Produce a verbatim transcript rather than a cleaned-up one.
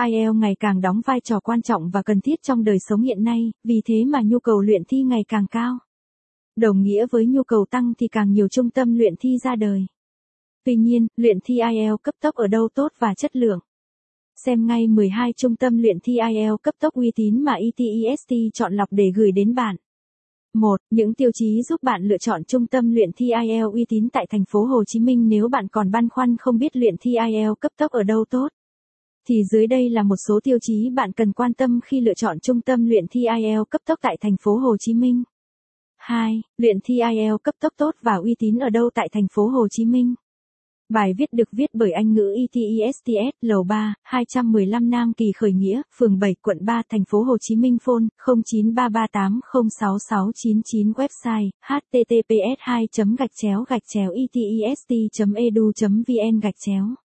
ai eo ngày càng đóng vai trò quan trọng và cần thiết trong đời sống hiện nay, vì thế mà nhu cầu luyện thi ngày càng cao. Đồng nghĩa với nhu cầu tăng thì càng nhiều trung tâm luyện thi ra đời. Tuy nhiên, luyện thi ai eo cấp tốc ở đâu tốt và chất lượng? Xem ngay mười hai trung tâm luyện thi ai eo cấp tốc uy tín mà i test chọn lọc để gửi đến bạn. một. Những tiêu chí giúp bạn lựa chọn trung tâm luyện thi ai eo uy tín tại thành phố Hồ Chí Minh. Nếu bạn còn băn khoăn không biết luyện thi ai eo cấp tốc ở đâu tốt, thì dưới đây là một số tiêu chí bạn cần quan tâm khi lựa chọn trung tâm luyện thi ai eo cấp tốc tại thành phố Hồ Chí Minh. hai. Luyện thi ai eo cấp tốc tốt và uy tín ở đâu tại thành phố Hồ Chí Minh? Bài viết được viết bởi Anh ngữ i test, lầu ba, hai trăm mười lăm Nam Kỳ Khởi Nghĩa, phường bảy, quận ba, thành phố Hồ Chí Minh. Phone không chín ba ba tám không sáu sáu chín chín. Website https hai gạch chéo gạch chéo itest.edu.vn gạch chéo